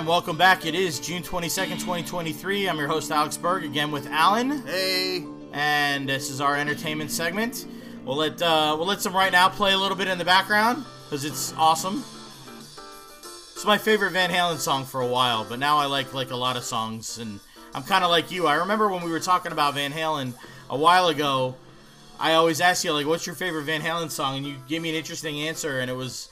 and welcome back. It is June 22nd, 2023. I'm your host, Alex Berg, again with Alan. Hey. And this is our entertainment segment. We'll let some Right Now play a little bit in the background, because it's awesome. It's my favorite Van Halen song for a while, but now I like a lot of songs, and I'm kind of like you. I remember when we were talking about Van Halen a while ago, I always ask you, like, what's your favorite Van Halen song? And you gave me an interesting answer, and it was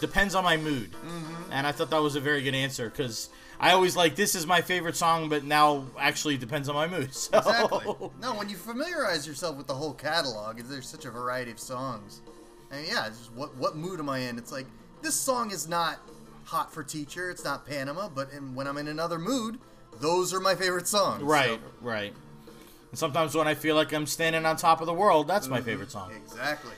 depends on my mood. Mm-hmm. And I thought that was a very good answer, because I always like, this is my favorite song, but now actually depends on my mood. So. Exactly. No, when you familiarize yourself with the whole catalog, there's such a variety of songs. And yeah, it's just what mood am I in? It's like, this song is not hot for teacher, it's not Panama, but when I'm in another mood, those are my favorite songs. Right, so. Right. And sometimes when I feel like I'm standing on top of the world, that's my favorite song. Exactly.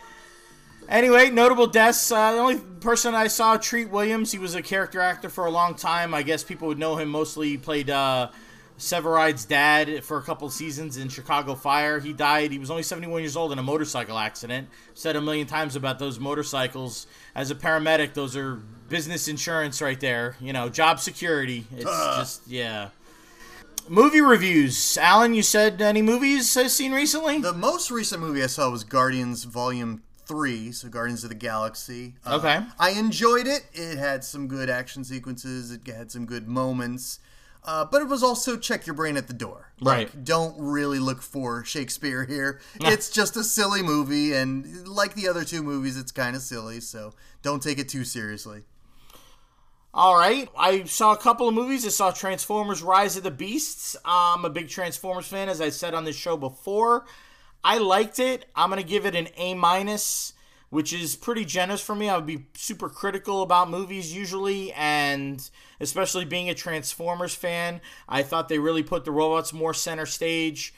Anyway, notable deaths. The only person I saw, Treat Williams. He was a character actor for a long time. I guess people would know him mostly. He played Severide's dad for a couple seasons in Chicago Fire. He died. He was only 71 years old in a motorcycle accident. Said a million times about those motorcycles. As a paramedic, those are business insurance right there. You know, job security. It's just, yeah. Movie reviews. Alan, you said any movies I've seen recently? The most recent movie I saw was Guardians Volume 3, so Guardians of the Galaxy. Okay. I enjoyed it. It had some good action sequences. It had some good moments. But it was also check your brain at the door. Like, right. Don't really look for Shakespeare here. It's just a silly movie, and like the other two movies, it's kind of silly, so don't take it too seriously. All right, I saw a couple of movies. I saw Transformers Rise of the Beasts. I'm a big Transformers fan, as I said on this show before. I liked it. I'm going to give it an A-, which is pretty generous for me. I would be super critical about movies usually, and especially being a Transformers fan. I thought they really put the robots more center stage,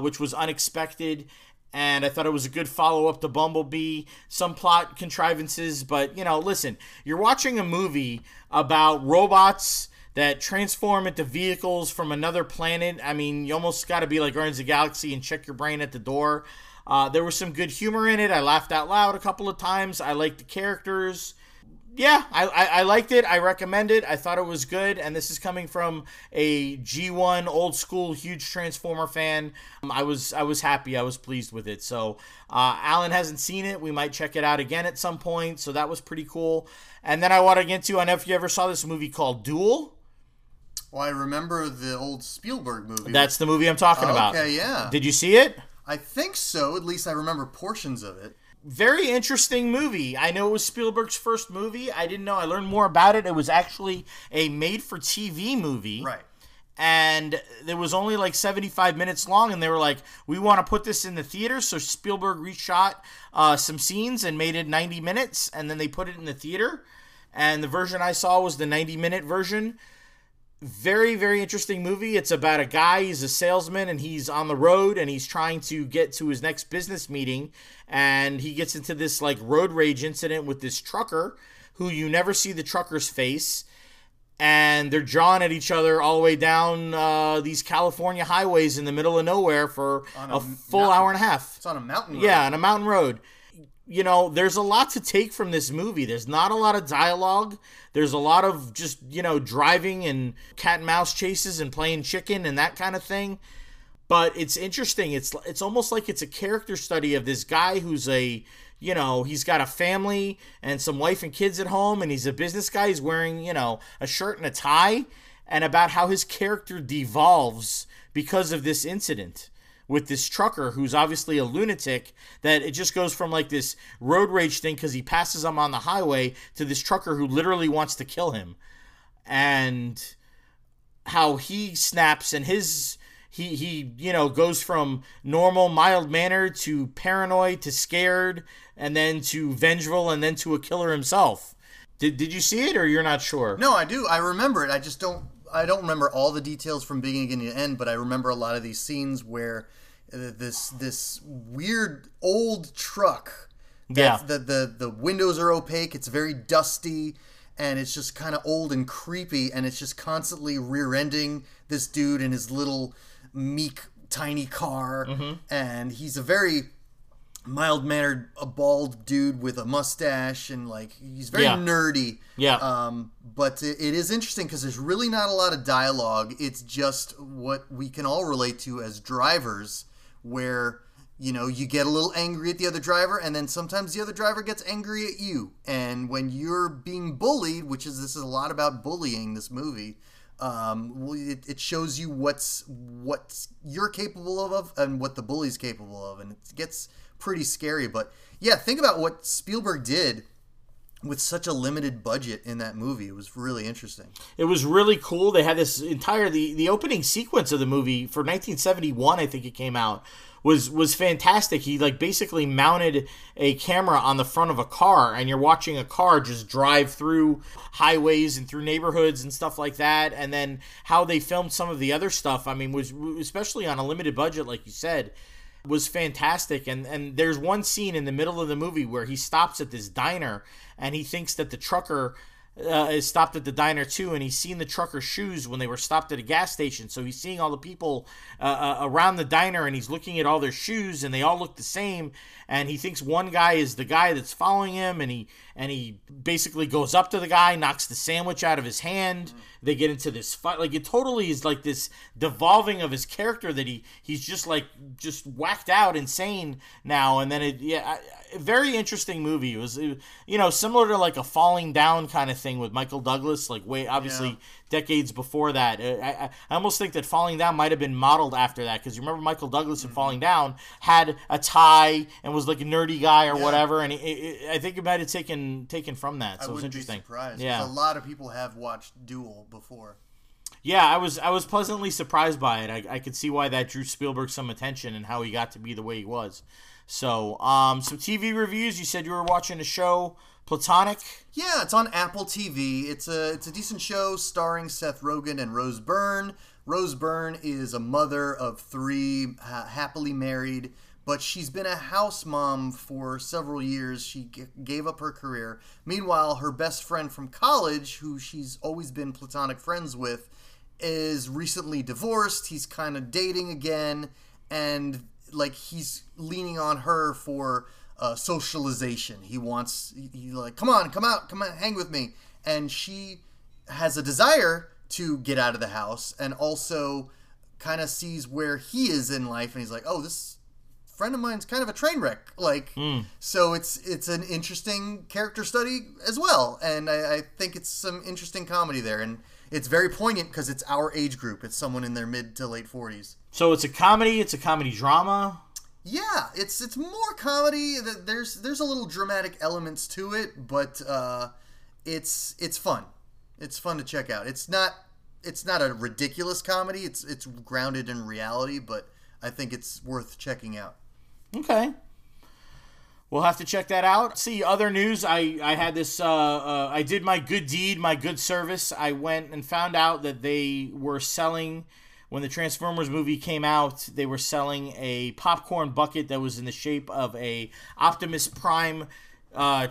which was unexpected. And I thought it was a good follow-up to Bumblebee. Some plot contrivances, but, you know, listen. You're watching a movie about robots that transform into vehicles from another planet. I mean, you almost got to be like Guardians of the Galaxy and check your brain at the door. There was some good humor in it. I laughed out loud a couple of times. I liked the characters. Yeah, I liked it. I recommend it. I thought it was good. And this is coming from a G1 old school huge Transformer fan. I was happy. I was pleased with it. So Alan hasn't seen it. We might check it out again at some point. So that was pretty cool. And then I want to get to, I don't know if you ever saw this movie called Duel. Well, I remember the old Spielberg movie. That's the movie I'm talking about. Okay, yeah. Did you see it? I think so. At least I remember portions of it. Very interesting movie. I know it was Spielberg's first movie. I didn't know. I learned more about it. It was actually a made-for-TV movie. Right. And it was only like 75 minutes long, and they were like, we want to put this in the theater. So Spielberg reshot some scenes and made it 90 minutes, and then they put it in the theater. And the version I saw was the 90-minute version. Very, very interesting movie. It's about a guy, he's a salesman, and he's on the road, and he's trying to get to his next business meeting, and he gets into this, like, road rage incident with this trucker, who you never see the trucker's face, and they're jawing at each other all the way down these California highways in the middle of nowhere for a full hour and a half. It's on a mountain road. Yeah, on a mountain road. You know, there's a lot to take from this movie. There's not a lot of dialogue. There's a lot of just, you know, driving and cat and mouse chases and playing chicken and that kind of thing. But it's interesting. It's almost like it's a character study of this guy who's a, you know, he's got a family and some wife and kids at home, and he's a business guy. He's wearing, you know, a shirt and a tie, and about how his character devolves because of this incident with this trucker who's obviously a lunatic, that it just goes from like this road rage thing because he passes him on the highway to this trucker who literally wants to kill him, and how he snaps and he you know, goes from normal, mild manner to paranoid to scared, and then to vengeful, and then to a killer himself. Did you see it, or you're not sure? No, I do. I remember it. I don't remember all the details from beginning to end, but I remember a lot of these scenes where this weird old truck, the windows are opaque, it's very dusty, and it's just kind of old and creepy, and it's just constantly rear-ending this dude in his little meek, tiny car, and he's a very mild-mannered, a bald dude with a mustache, and like he's very nerdy. Yeah. But it is interesting because there's really not a lot of dialogue. It's just what we can all relate to as drivers, where you know you get a little angry at the other driver, and then sometimes the other driver gets angry at you. And when you're being bullied, which is this is a lot about bullying, this movie. It shows you what you're capable of and what the bully's capable of, and it gets pretty scary. But yeah, think about what Spielberg did with such a limited budget in that movie. It was really interesting. It was really cool. They had this entire the opening sequence of the movie for 1971, I think it came out, was fantastic. He like basically mounted a camera on the front of a car, and you're watching a car just drive through highways and through neighborhoods and stuff like that. And then how they filmed some of the other stuff, I mean, was especially on a limited budget, like you said, was fantastic. And there's one scene in the middle of the movie where he stops at this diner, and he thinks that the trucker is stopped at the diner too, and he's seen the trucker's shoes when they were stopped at a gas station. So he's seeing all the people around the diner, and he's looking at all their shoes, and they all look the same. And he thinks one guy is the guy that's following him, and he basically goes up to the guy, knocks the sandwich out of his hand. Mm-hmm. They get into this fight. Like, it totally is like this devolving of his character that he's just like just whacked out, insane now. And then a very interesting movie. It was, you know, similar to like a Falling Down kind of thing with Michael Douglas, like way obviously decades before that. I almost think that Falling Down might have been modeled after that, because you remember Michael Douglas in Falling Down had a tie and was like a nerdy guy or whatever, and I think it might have taken from that. So it was interesting. I wouldn't be surprised. Yeah, a lot of people have watched Duel before. Yeah, I was pleasantly surprised by it. I could see why that drew Spielberg some attention and how he got to be the way he was. So, some TV reviews. You said you were watching a show, Platonic. Yeah, it's on Apple TV. It's a decent show starring Seth Rogen and Rose Byrne. Rose Byrne is a mother of three, happily married, but she's been a house mom for several years. She gave up her career. Meanwhile, her best friend from college, who she's always been platonic friends with, is recently divorced. He's kind of dating again, and like he's leaning on her for socialization. He's like, come on, hang with me. And she has a desire to get out of the house, and also kind of sees where he is in life, and he's like, oh, this friend of mine's kind of a train wreck. Like, So it's an interesting character study as well, and I think it's some interesting comedy there, and it's very poignant because it's our age group. It's someone in their mid to late 40s. So it's a comedy drama. Yeah, it's more comedy. There's a little dramatic elements to it, but it's fun. It's fun to check out. It's not a ridiculous comedy. It's grounded in reality, but I think it's worth checking out. Okay. We'll have to check that out. See, other news, I had this, I did my good deed, my good service. I went and found out that they were selling, when the Transformers movie came out, they were selling a popcorn bucket that was in the shape of a Optimus Prime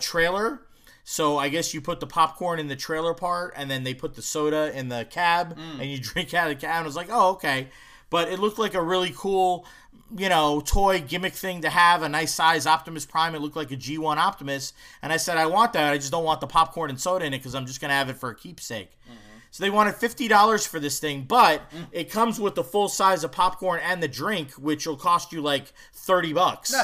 trailer. So I guess you put the popcorn in the trailer part, and then they put the soda in the cab, and you drink out of the cab. I was like, oh, okay. But it looked like a really cool, you know, toy gimmick thing to have, a nice size Optimus Prime. It looked like a G1 Optimus. And I said, I want that. I just don't want the popcorn and soda in it because I'm just going to have it for a keepsake. Mm-hmm. So they wanted $50 for this thing, but it comes with the full size of popcorn and the drink, which will cost you like $30.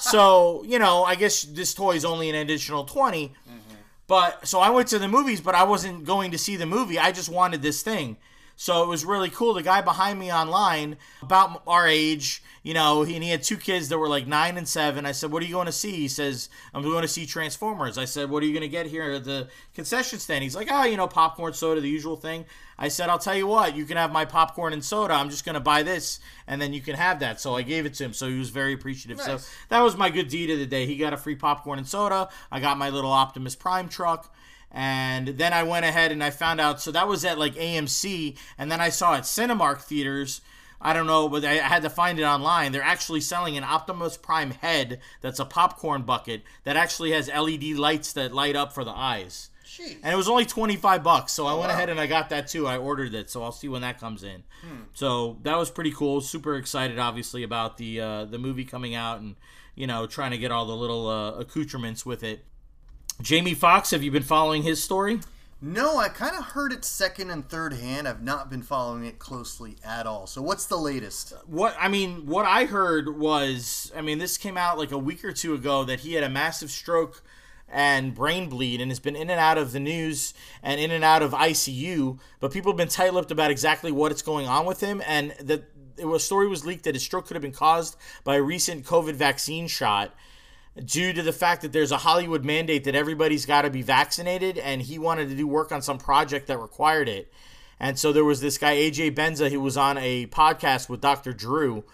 So, you know, I guess this toy is only an additional $20. Mm-hmm. But so I went to the movies, but I wasn't going to see the movie. I just wanted this thing. So it was really cool. The guy behind me online, about our age, you know, and he had two kids that were like 9 and 7. I said, what are you going to see? He says, I'm going to see Transformers. I said, what are you going to get here at the concession stand? He's like, oh, you know, popcorn, soda, the usual thing. I said, I'll tell you what, you can have my popcorn and soda. I'm just going to buy this, and then you can have that. So I gave it to him. So he was very appreciative. Nice. So that was my good deed of the day. He got a free popcorn and soda. I got my little Optimus Prime truck. And then I went ahead and I found out, so that was at like AMC, and then I saw at Cinemark theaters, I don't know, but I had to find it online. They're actually selling an Optimus Prime head that's a popcorn bucket that actually has LED lights that light up for the eyes. Jeez. And it was only $25, so I went ahead and I got that too. I ordered it, so I'll see when that comes in. So that was pretty cool. Super excited, obviously, about the movie coming out and, you know, trying to get all the little accoutrements with it. Jamie Foxx, have you been following his story? No, I kind of heard it second and third hand. I've not been following it closely at all. So what's the latest? What I heard was, this came out like a week or two ago, that he had a massive stroke and brain bleed and has been in and out of the news and in and out of ICU. But people have been tight-lipped about exactly what's going on with him, and that a story was leaked that his stroke could have been caused by a recent COVID vaccine shot, due to the fact that there's a Hollywood mandate that everybody's got to be vaccinated, and he wanted to do work on some project that required it. And so there was this guy, AJ Benza, who was on a podcast with Dr. Drew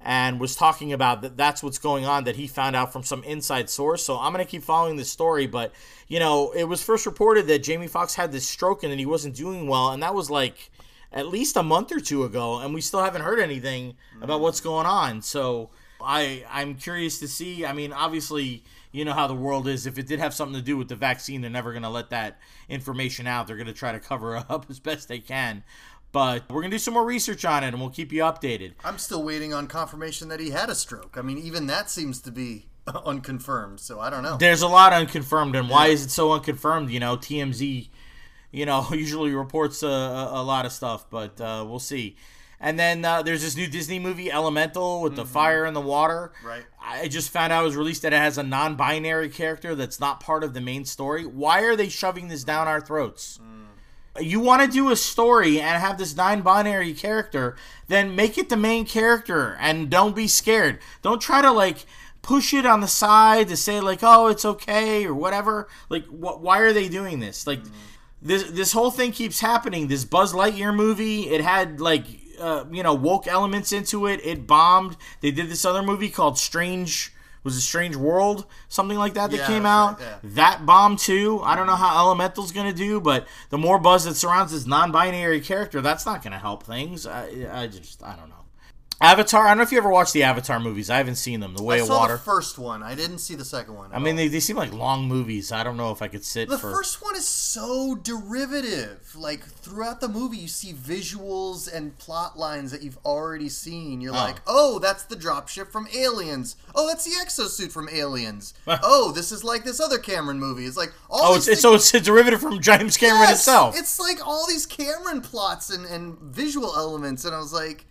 and was talking about that that's what's going on, that he found out from some inside source. So I'm going to keep following this story. But, you know, it was first reported that Jamie Foxx had this stroke and that he wasn't doing well, and that was like at least a month or two ago, and we still haven't heard anything about what's going on. So I'm curious to see. I mean, obviously, you know how the world is. If it did have something to do with the vaccine, they're never going to let that information out. They're going to try to cover up as best they can. But we're going to do some more research on it, and we'll keep you updated. I'm still waiting on confirmation that he had a stroke. I mean, even that seems to be unconfirmed, so I don't know. There's a lot unconfirmed, and why is it so unconfirmed? You know, TMZ, you know, usually reports a lot of stuff, but we'll see. And then there's this new Disney movie, Elemental, with the fire and the water. Right. I just found out it was released that it has a non-binary character that's not part of the main story. Why are they shoving this down our throats? You want to do a story and have this non-binary character, then make it the main character and don't be scared. Don't try to, like, push it on the side to say, like, oh, it's okay or whatever. Like, why are they doing this? Like, this whole thing keeps happening. This Buzz Lightyear movie, it had, like, woke elements into it. It bombed. They did this other movie called Strange World, something like that came out. Right, that bombed too. I don't know how Elemental's going to do, but the more buzz that surrounds this non-binary character, that's not going to help things. I don't know. Avatar, I don't know if you ever watched the Avatar movies. I haven't seen them. The Way of Water. I saw the first one. I didn't see the second one. I mean, they seem like long movies. I don't know if I could sit for... The first one is so derivative. Like, throughout the movie, you see visuals and plot lines that you've already seen. You're like, oh, that's the dropship from Aliens. Oh, that's the exosuit from Aliens. Oh, this is like this other Cameron movie. It's like... so it's a derivative from James Cameron itself. It's like all these Cameron plots and visual elements. And I was like...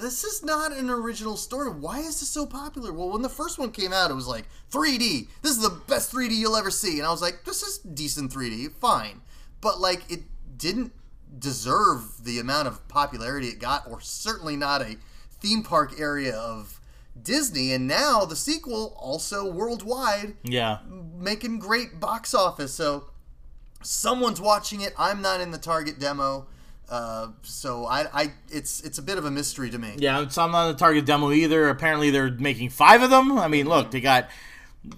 This is not an original story. Why is this so popular? Well, when the first one came out, it was like, 3D. This is the best 3D you'll ever see. And I was like, this is decent 3D. Fine. But, like, it didn't deserve the amount of popularity it got, or certainly not a theme park area of Disney. And now the sequel, also worldwide, making great box office. So someone's watching it. I'm not in the target demo. It's a bit of a mystery to me. Yeah, so I'm not on the target demo either. Apparently they're making 5 of them. I mean, look, they got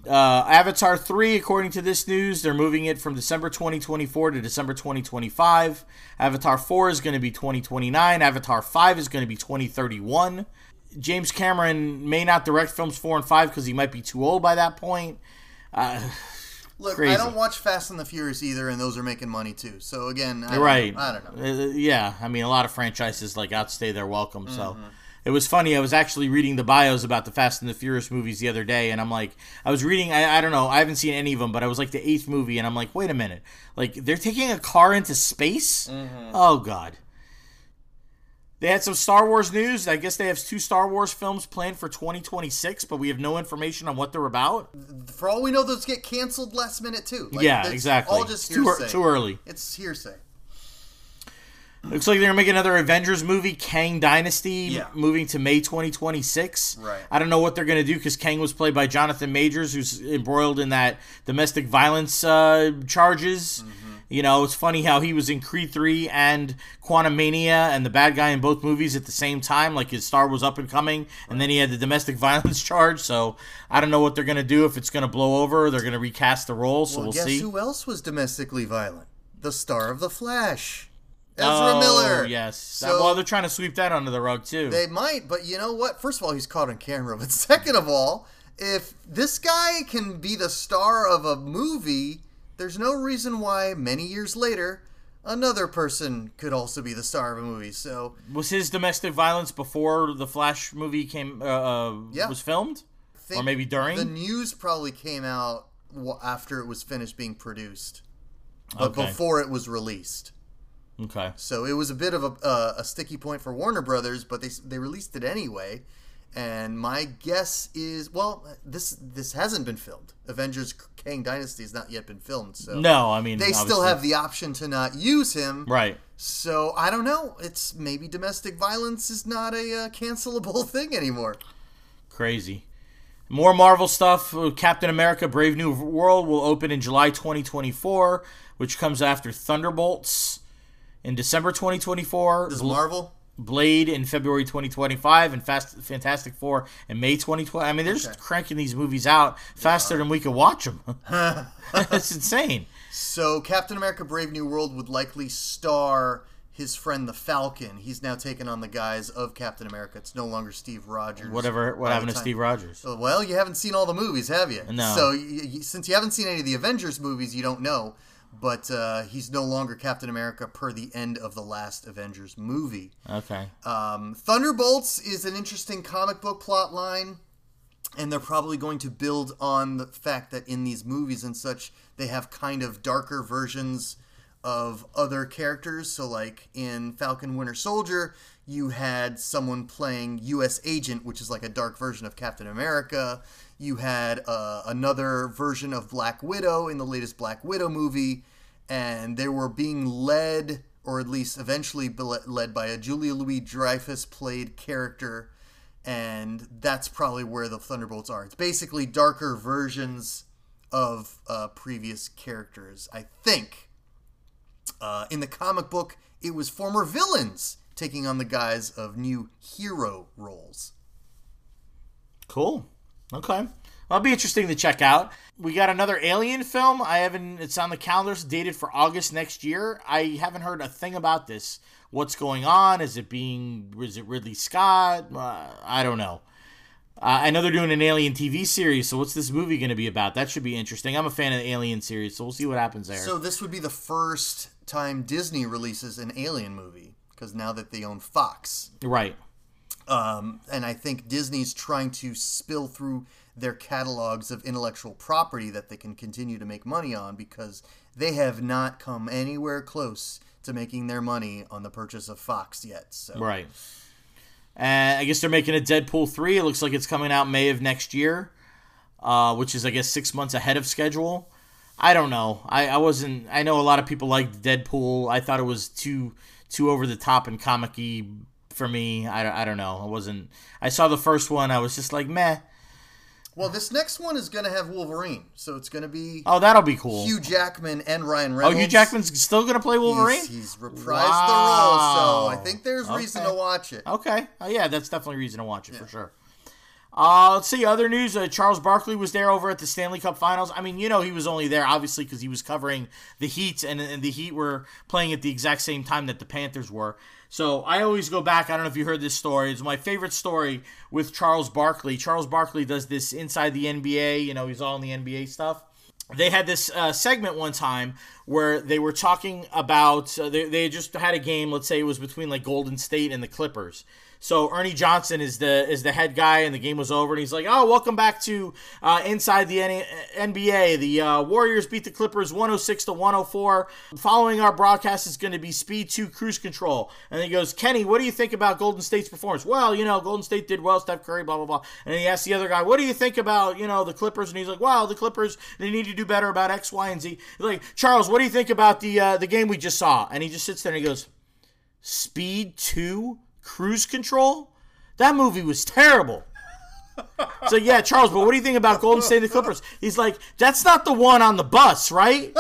Avatar 3, according to this news. They're moving it from December 2024 to December 2025. Avatar 4 is going to be 2029. Avatar 5 is going to be 2031. James Cameron may not direct films 4 and 5 because he might be too old by that point. Look, crazy. I don't watch Fast and the Furious either, and those are making money too. So again, I don't know. Yeah, I mean, a lot of franchises like outstay their welcome. Mm-hmm. So it was funny. I was actually reading the bios about the Fast and the Furious movies the other day, and I'm like, I was reading. I don't know. I haven't seen any of them, but I was like the 8th movie, and I'm like, wait a minute. Like they're taking a car into space? Mm-hmm. Oh God. They had some Star Wars news. I guess they have 2 Star Wars films planned for 2026, but we have no information on what they're about. For all we know, those get canceled last minute, too. Exactly. All just hearsay. Too early. It's hearsay. Looks like they're going to make another Avengers movie, Kang Dynasty, moving to May 2026. Right. I don't know what they're going to do because Kang was played by Jonathan Majors, who's embroiled in that domestic violence charges. Mm-hmm. You know, it's funny how he was in Creed 3 and Quantumania and the bad guy in both movies at the same time. Like, his star was up and coming, and then he had the domestic violence charge. So, I don't know what they're going to do, if it's going to blow over. They're going to recast the role, so we'll see. Guess who else was domestically violent? The star of The Flash. Ezra Miller. Yes. So they're trying to sweep that under the rug, too. They might, but you know what? First of all, he's caught on camera. But second of all, if this guy can be the star of a movie... there's no reason why many years later another person could also be the star of a movie. So was his domestic violence before the Flash movie came was filmed, or maybe during? The news probably came out after it was finished being produced, but before it was released. Okay. So it was a bit of a sticky point for Warner Brothers, but they released it anyway. And my guess is, well, this hasn't been filmed. Avengers Kang Dynasty has not yet been filmed. So no, I mean, they still have the option to not use him. Right. So I don't know. It's maybe domestic violence is not a cancelable thing anymore. Crazy. More Marvel stuff. Captain America Brave New World will open in July 2024, which comes after Thunderbolts in December 2024. This is Marvel? Blade in February 2025, and Fantastic Four in May 2020. I mean, they're just cranking these movies out faster than we could watch them. That's insane. So Captain America Brave New World would likely star his friend the Falcon. He's now taken on the guise of Captain America. It's no longer Steve Rogers. What happened to Steve Rogers? Well, you haven't seen all the movies, have you? No. So since you haven't seen any of the Avengers movies, you don't know. But he's no longer Captain America per the end of the last Avengers movie. Okay. Thunderbolts is an interesting comic book plot line, and they're probably going to build on the fact that in these movies and such, they have kind of darker versions of other characters. So like in Falcon Winter Soldier, you had someone playing U.S. Agent, which is like a dark version of Captain America. You had another version of Black Widow in the latest Black Widow movie, and they were being led, or at least eventually led, by a Julia Louis-Dreyfus-played character, and that's probably where the Thunderbolts are. It's basically darker versions of previous characters, I think. In the comic book, it was former villains taking on the guise of new hero roles. Cool. Okay. That'll be interesting to check out. We got another Alien film. It's on the calendar. It's dated for August next year. I haven't heard a thing about this. What's going on? Is it Ridley Scott? I don't know. I know they're doing an Alien TV series, so what's this movie going to be about? That should be interesting. I'm a fan of the Alien series, so we'll see what happens there. So this would be the first time Disney releases an Alien movie, because now that they own Fox. Right. And I think Disney's trying to spill through their catalogs of intellectual property that they can continue to make money on, because they have not come anywhere close to making their money on the purchase of Fox yet. So. Right. I guess they're making a Deadpool 3. It looks like it's coming out May of next year, which is, I guess, 6 months ahead of schedule. I don't know. I know a lot of people liked Deadpool. I thought it was too over the top and comic-y. For me, I don't know. I saw the first one. I was just like, meh. Well, this next one is going to have Wolverine, so it's going to be... Oh, that'll be cool. Hugh Jackman and Ryan Reynolds. Oh, Hugh Jackman's still going to play Wolverine? He's reprised the role, so I think there's reason to watch it. Okay. Oh, yeah, that's definitely reason to watch it, for sure. Let's see, other news. Charles Barkley was there over at the Stanley Cup Finals. I mean, he was only there, obviously, because he was covering the Heat, and the Heat were playing at the exact same time that the Panthers were. So I always go back. I don't know if you heard this story. It's my favorite story with Charles Barkley. Charles Barkley does this Inside the NBA. He's all in the NBA stuff. They had this segment one time where they were talking about they just had a game. Let's say it was between like Golden State and the Clippers. So Ernie Johnson is the head guy, and the game was over, and he's like, "Oh, welcome back to Inside the NBA. The Warriors beat the Clippers 106-104. Following our broadcast is going to be Speed 2 Cruise Control." And he goes, "Kenny, what do you think about Golden State's performance?" "Well, Golden State did well, Steph Curry, blah, blah, blah." And he asks the other guy, "What do you think about, the Clippers?" And he's like, "Well, the Clippers, they need to do better about X, Y, and Z." He's like, "Charles, what do you think about the game we just saw?" And he just sits there and he goes, "Speed 2? Cruise Control? That movie was terrible." So yeah, Charles, but what do you think about Golden State and the Clippers? He's like, "That's not the one on the bus, right?"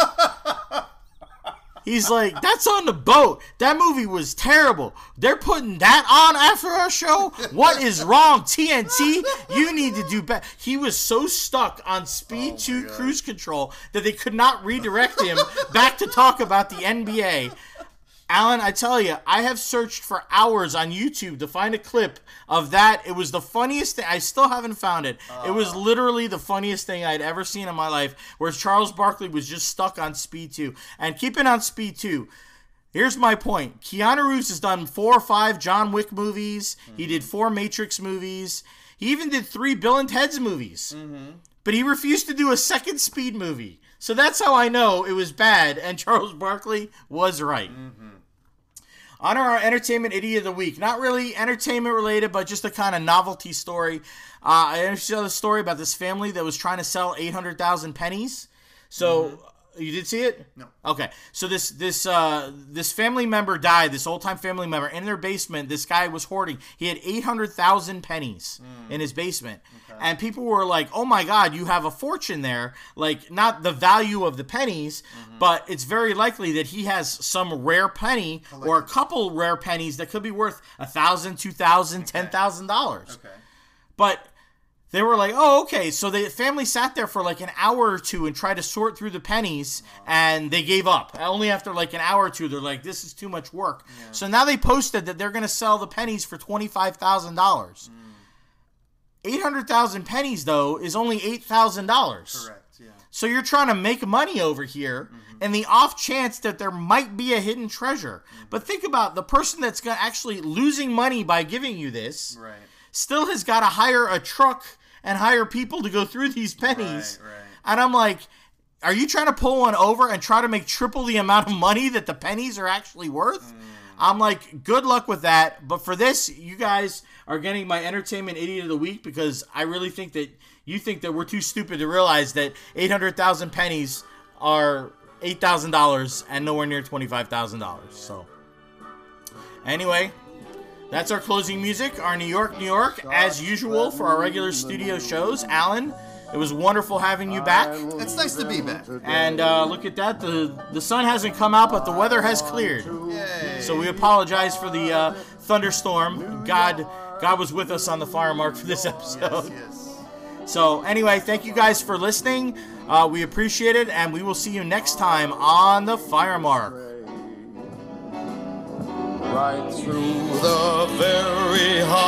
He's like, "That's on the boat. That movie was terrible. They're putting that on after our show? What is wrong, TNT? You need to do better." He was so stuck on Speed 2 Cruise Control that they could not redirect him back to talk about the NBA Alan, I tell you, I have searched for hours on YouTube to find a clip of that. It was the funniest thing. I still haven't found it. It was literally the funniest thing I'd ever seen in my life, where Charles Barkley was just stuck on Speed 2. And keeping on Speed 2, here's my point. Keanu Reeves has done 4 or 5 John Wick movies. Mm-hmm. He did 4 Matrix movies. He even did 3 Bill and Ted's movies. Mm-hmm. But he refused to do a second Speed movie. So that's how I know it was bad, and Charles Barkley was right. Mm-hmm. Honor our Entertainment Idiot of the Week. Not really entertainment-related, but just a kind of novelty story. I saw the story about this family that was trying to sell 800,000 pennies. So... Mm-hmm. You did see it? No. Okay. So this family member died, this old-time family member. In their basement, this guy was hoarding. He had 800,000 pennies in his basement. Okay. And people were like, oh, my God, you have a fortune there. Like, not the value of the pennies, but it's very likely that he has some rare penny or a couple rare pennies that could be worth $1,000, $2,000, $10,000. Okay. But... they were like, oh, okay. So the family sat there for like an hour or two and tried to sort through the pennies, and they gave up. Only after like an hour or two, they're like, this is too much work. Yeah. So now they posted that they're going to sell the pennies for $25,000. 800,000 pennies, though, is only $8,000. Correct, yeah. So you're trying to make money over here, and the off chance that there might be a hidden treasure. But think about the person that's actually losing money by giving you this. Right. Still has got to hire a truck and hire people to go through these pennies. Right, right. And I'm like, are you trying to pull one over and try to make triple the amount of money that the pennies are actually worth? I'm like, good luck with that. But for this, you guys are getting my Entertainment Idiot of the Week, because I really think that you think that we're too stupid to realize that 800,000 pennies are $8,000 and nowhere near $25,000. So anyway... that's our closing music, our New York, New York, as usual for our regular studio shows. Alan, it was wonderful having you back. It's nice to be back. And look at that. The sun hasn't come out, but the weather has cleared. Yay. So we apologize for the thunderstorm. God was with us on the fire mark for this episode. Yes. So anyway, thank you guys for listening. We appreciate it, and we will see you next time on the fire mark. Right through the very heart.